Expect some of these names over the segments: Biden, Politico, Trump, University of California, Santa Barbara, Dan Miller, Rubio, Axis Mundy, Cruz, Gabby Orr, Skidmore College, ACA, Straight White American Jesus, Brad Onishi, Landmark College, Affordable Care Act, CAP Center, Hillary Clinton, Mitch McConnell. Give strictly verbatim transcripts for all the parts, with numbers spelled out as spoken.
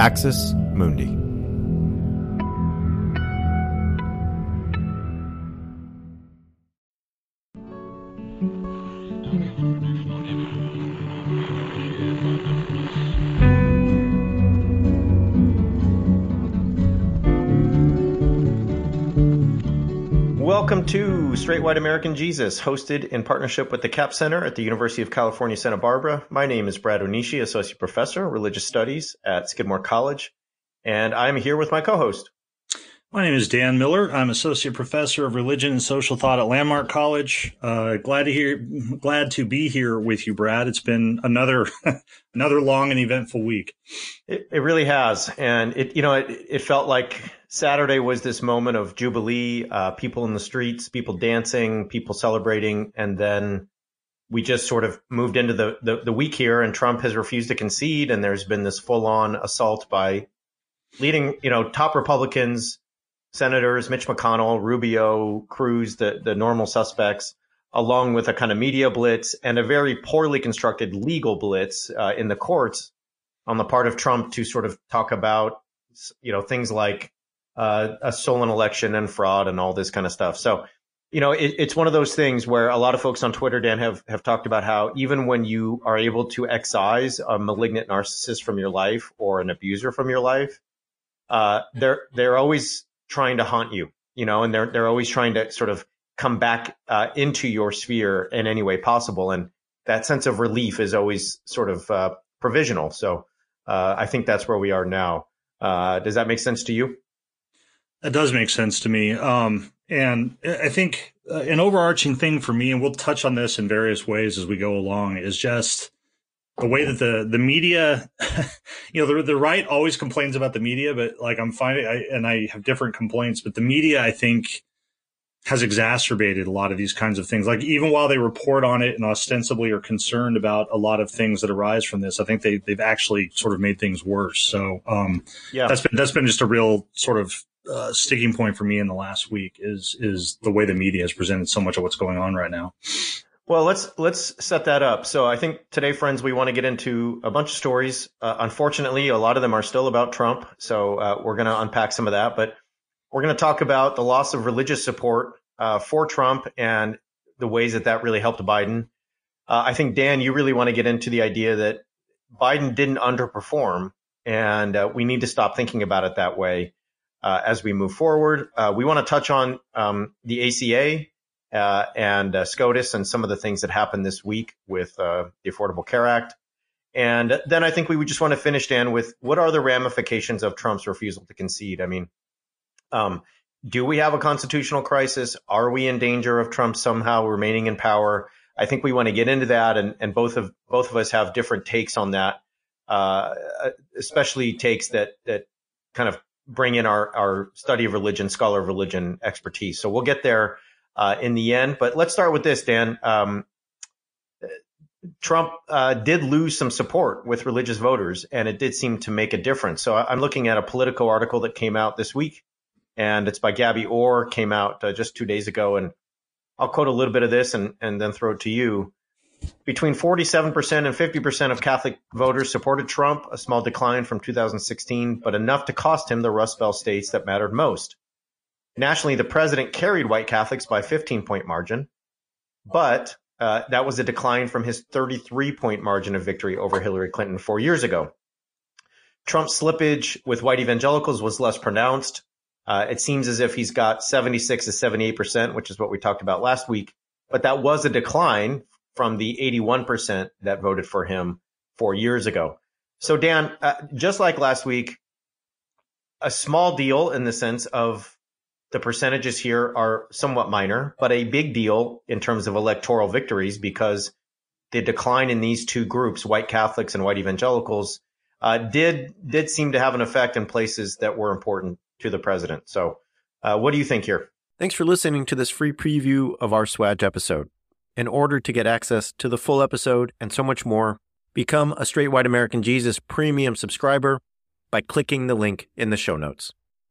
Axis Mundy. Welcome to Straight White American Jesus, hosted in partnership with the C A P Center at the University of California, Santa Barbara. My name is Brad Onishi, Associate Professor of Religious Studies at Skidmore College, and I'm here with my co-host. My name is Dan Miller. I'm Associate Professor of Religion and Social Thought at Landmark College. Uh, glad to hear, glad to be here with you, Brad. It's been another another long and eventful week. It, it really has, and it you know it, it felt like Saturday was this moment of jubilee, uh, people in the streets, people dancing, people celebrating. And then we just sort of moved into the, the, the week here, and Trump has refused to concede. And there's been this full on assault by leading, you know, top Republicans, senators, Mitch McConnell, Rubio, Cruz, the, the normal suspects, along with a kind of media blitz and a very poorly constructed legal blitz uh, in the courts on the part of Trump to sort of talk about, you know, things like Uh, a stolen election and fraud and all this kind of stuff. So, you know, it, it's one of those things where a lot of folks on Twitter, Dan, have, have talked about how even when you are able to excise a malignant narcissist from your life or an abuser from your life, uh, they're they're always trying to haunt you, you know, and they're they're always trying to sort of come back uh, into your sphere in any way possible. And that sense of relief is always sort of uh, provisional. So uh, I think that's where we are now. Uh, does that make sense to you? That does make sense to me. Um, and I think uh, an overarching thing for me, and we'll touch on this in various ways as we go along, is just the way that the, the media, you know, the, the right always complains about the media, but like I'm finding, I, and I have different complaints, but the media, I think, has exacerbated a lot of these kinds of things. Like even while they report on it and ostensibly are concerned about a lot of things that arise from this, I think they, they've actually sort of made things worse. So um, yeah. that's been, that's been just a real sort of, Uh, sticking point for me in the last week is is the way the media has presented so much of what's going on right now. Well, let's let's set that up. So I think today, friends, we want to get into a bunch of stories. Uh, unfortunately, a lot of them are still about Trump, so uh, we're going to unpack some of that. But we're going to talk about the loss of religious support uh, for Trump and the ways that that really helped Biden. Uh, I think, Dan, you really want to get into the idea that Biden didn't underperform, and uh, we need to stop thinking about it that way. Uh, as we move forward, uh, we want to touch on um, the A C A uh, and uh, SCOTUS and some of the things that happened this week with uh, the Affordable Care Act. And then I think we would just want to finish, Dan, with what are the ramifications of Trump's refusal to concede? I mean, um, do we have a constitutional crisis? Are we in danger of Trump somehow remaining in power? I think we want to get into that. And, and both of both of us have different takes on that, uh, especially takes that that kind of bring in our, our study of religion, scholar of religion expertise. So we'll get there uh, in the end. But let's start with this, Dan. Um, Trump uh, did lose some support with religious voters, and it did seem to make a difference. So I'm looking at a Politico article that came out this week, and it's by Gabby Orr, came out uh, just two days ago. And I'll quote a little bit of this and, and then throw it to you. Between forty-seven percent and fifty percent of Catholic voters supported Trump, a small decline from two thousand sixteen, but enough to cost him the Rust Belt states that mattered most. Nationally, the president carried white Catholics by a fifteen-point margin, but uh, that was a decline from his thirty-three-point margin of victory over Hillary Clinton four years ago. Trump's slippage with white evangelicals was less pronounced. Uh, it seems as if he's got seventy-six to seventy-eight percent, which is what we talked about last week, but that was a decline from the eighty-one percent that voted for him four years ago. So, Dan, uh, just like last week, a small deal in the sense of the percentages here are somewhat minor, but a big deal in terms of electoral victories because the decline in these two groups, white Catholics and white evangelicals, uh, did did seem to have an effect in places that were important to the president. So uh, what do you think here? Thanks for listening to this free preview of our S W A G episode. In order to get access to the full episode and so much more, become a Straight White American Jesus premium subscriber by clicking the link in the show notes.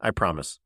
I promise.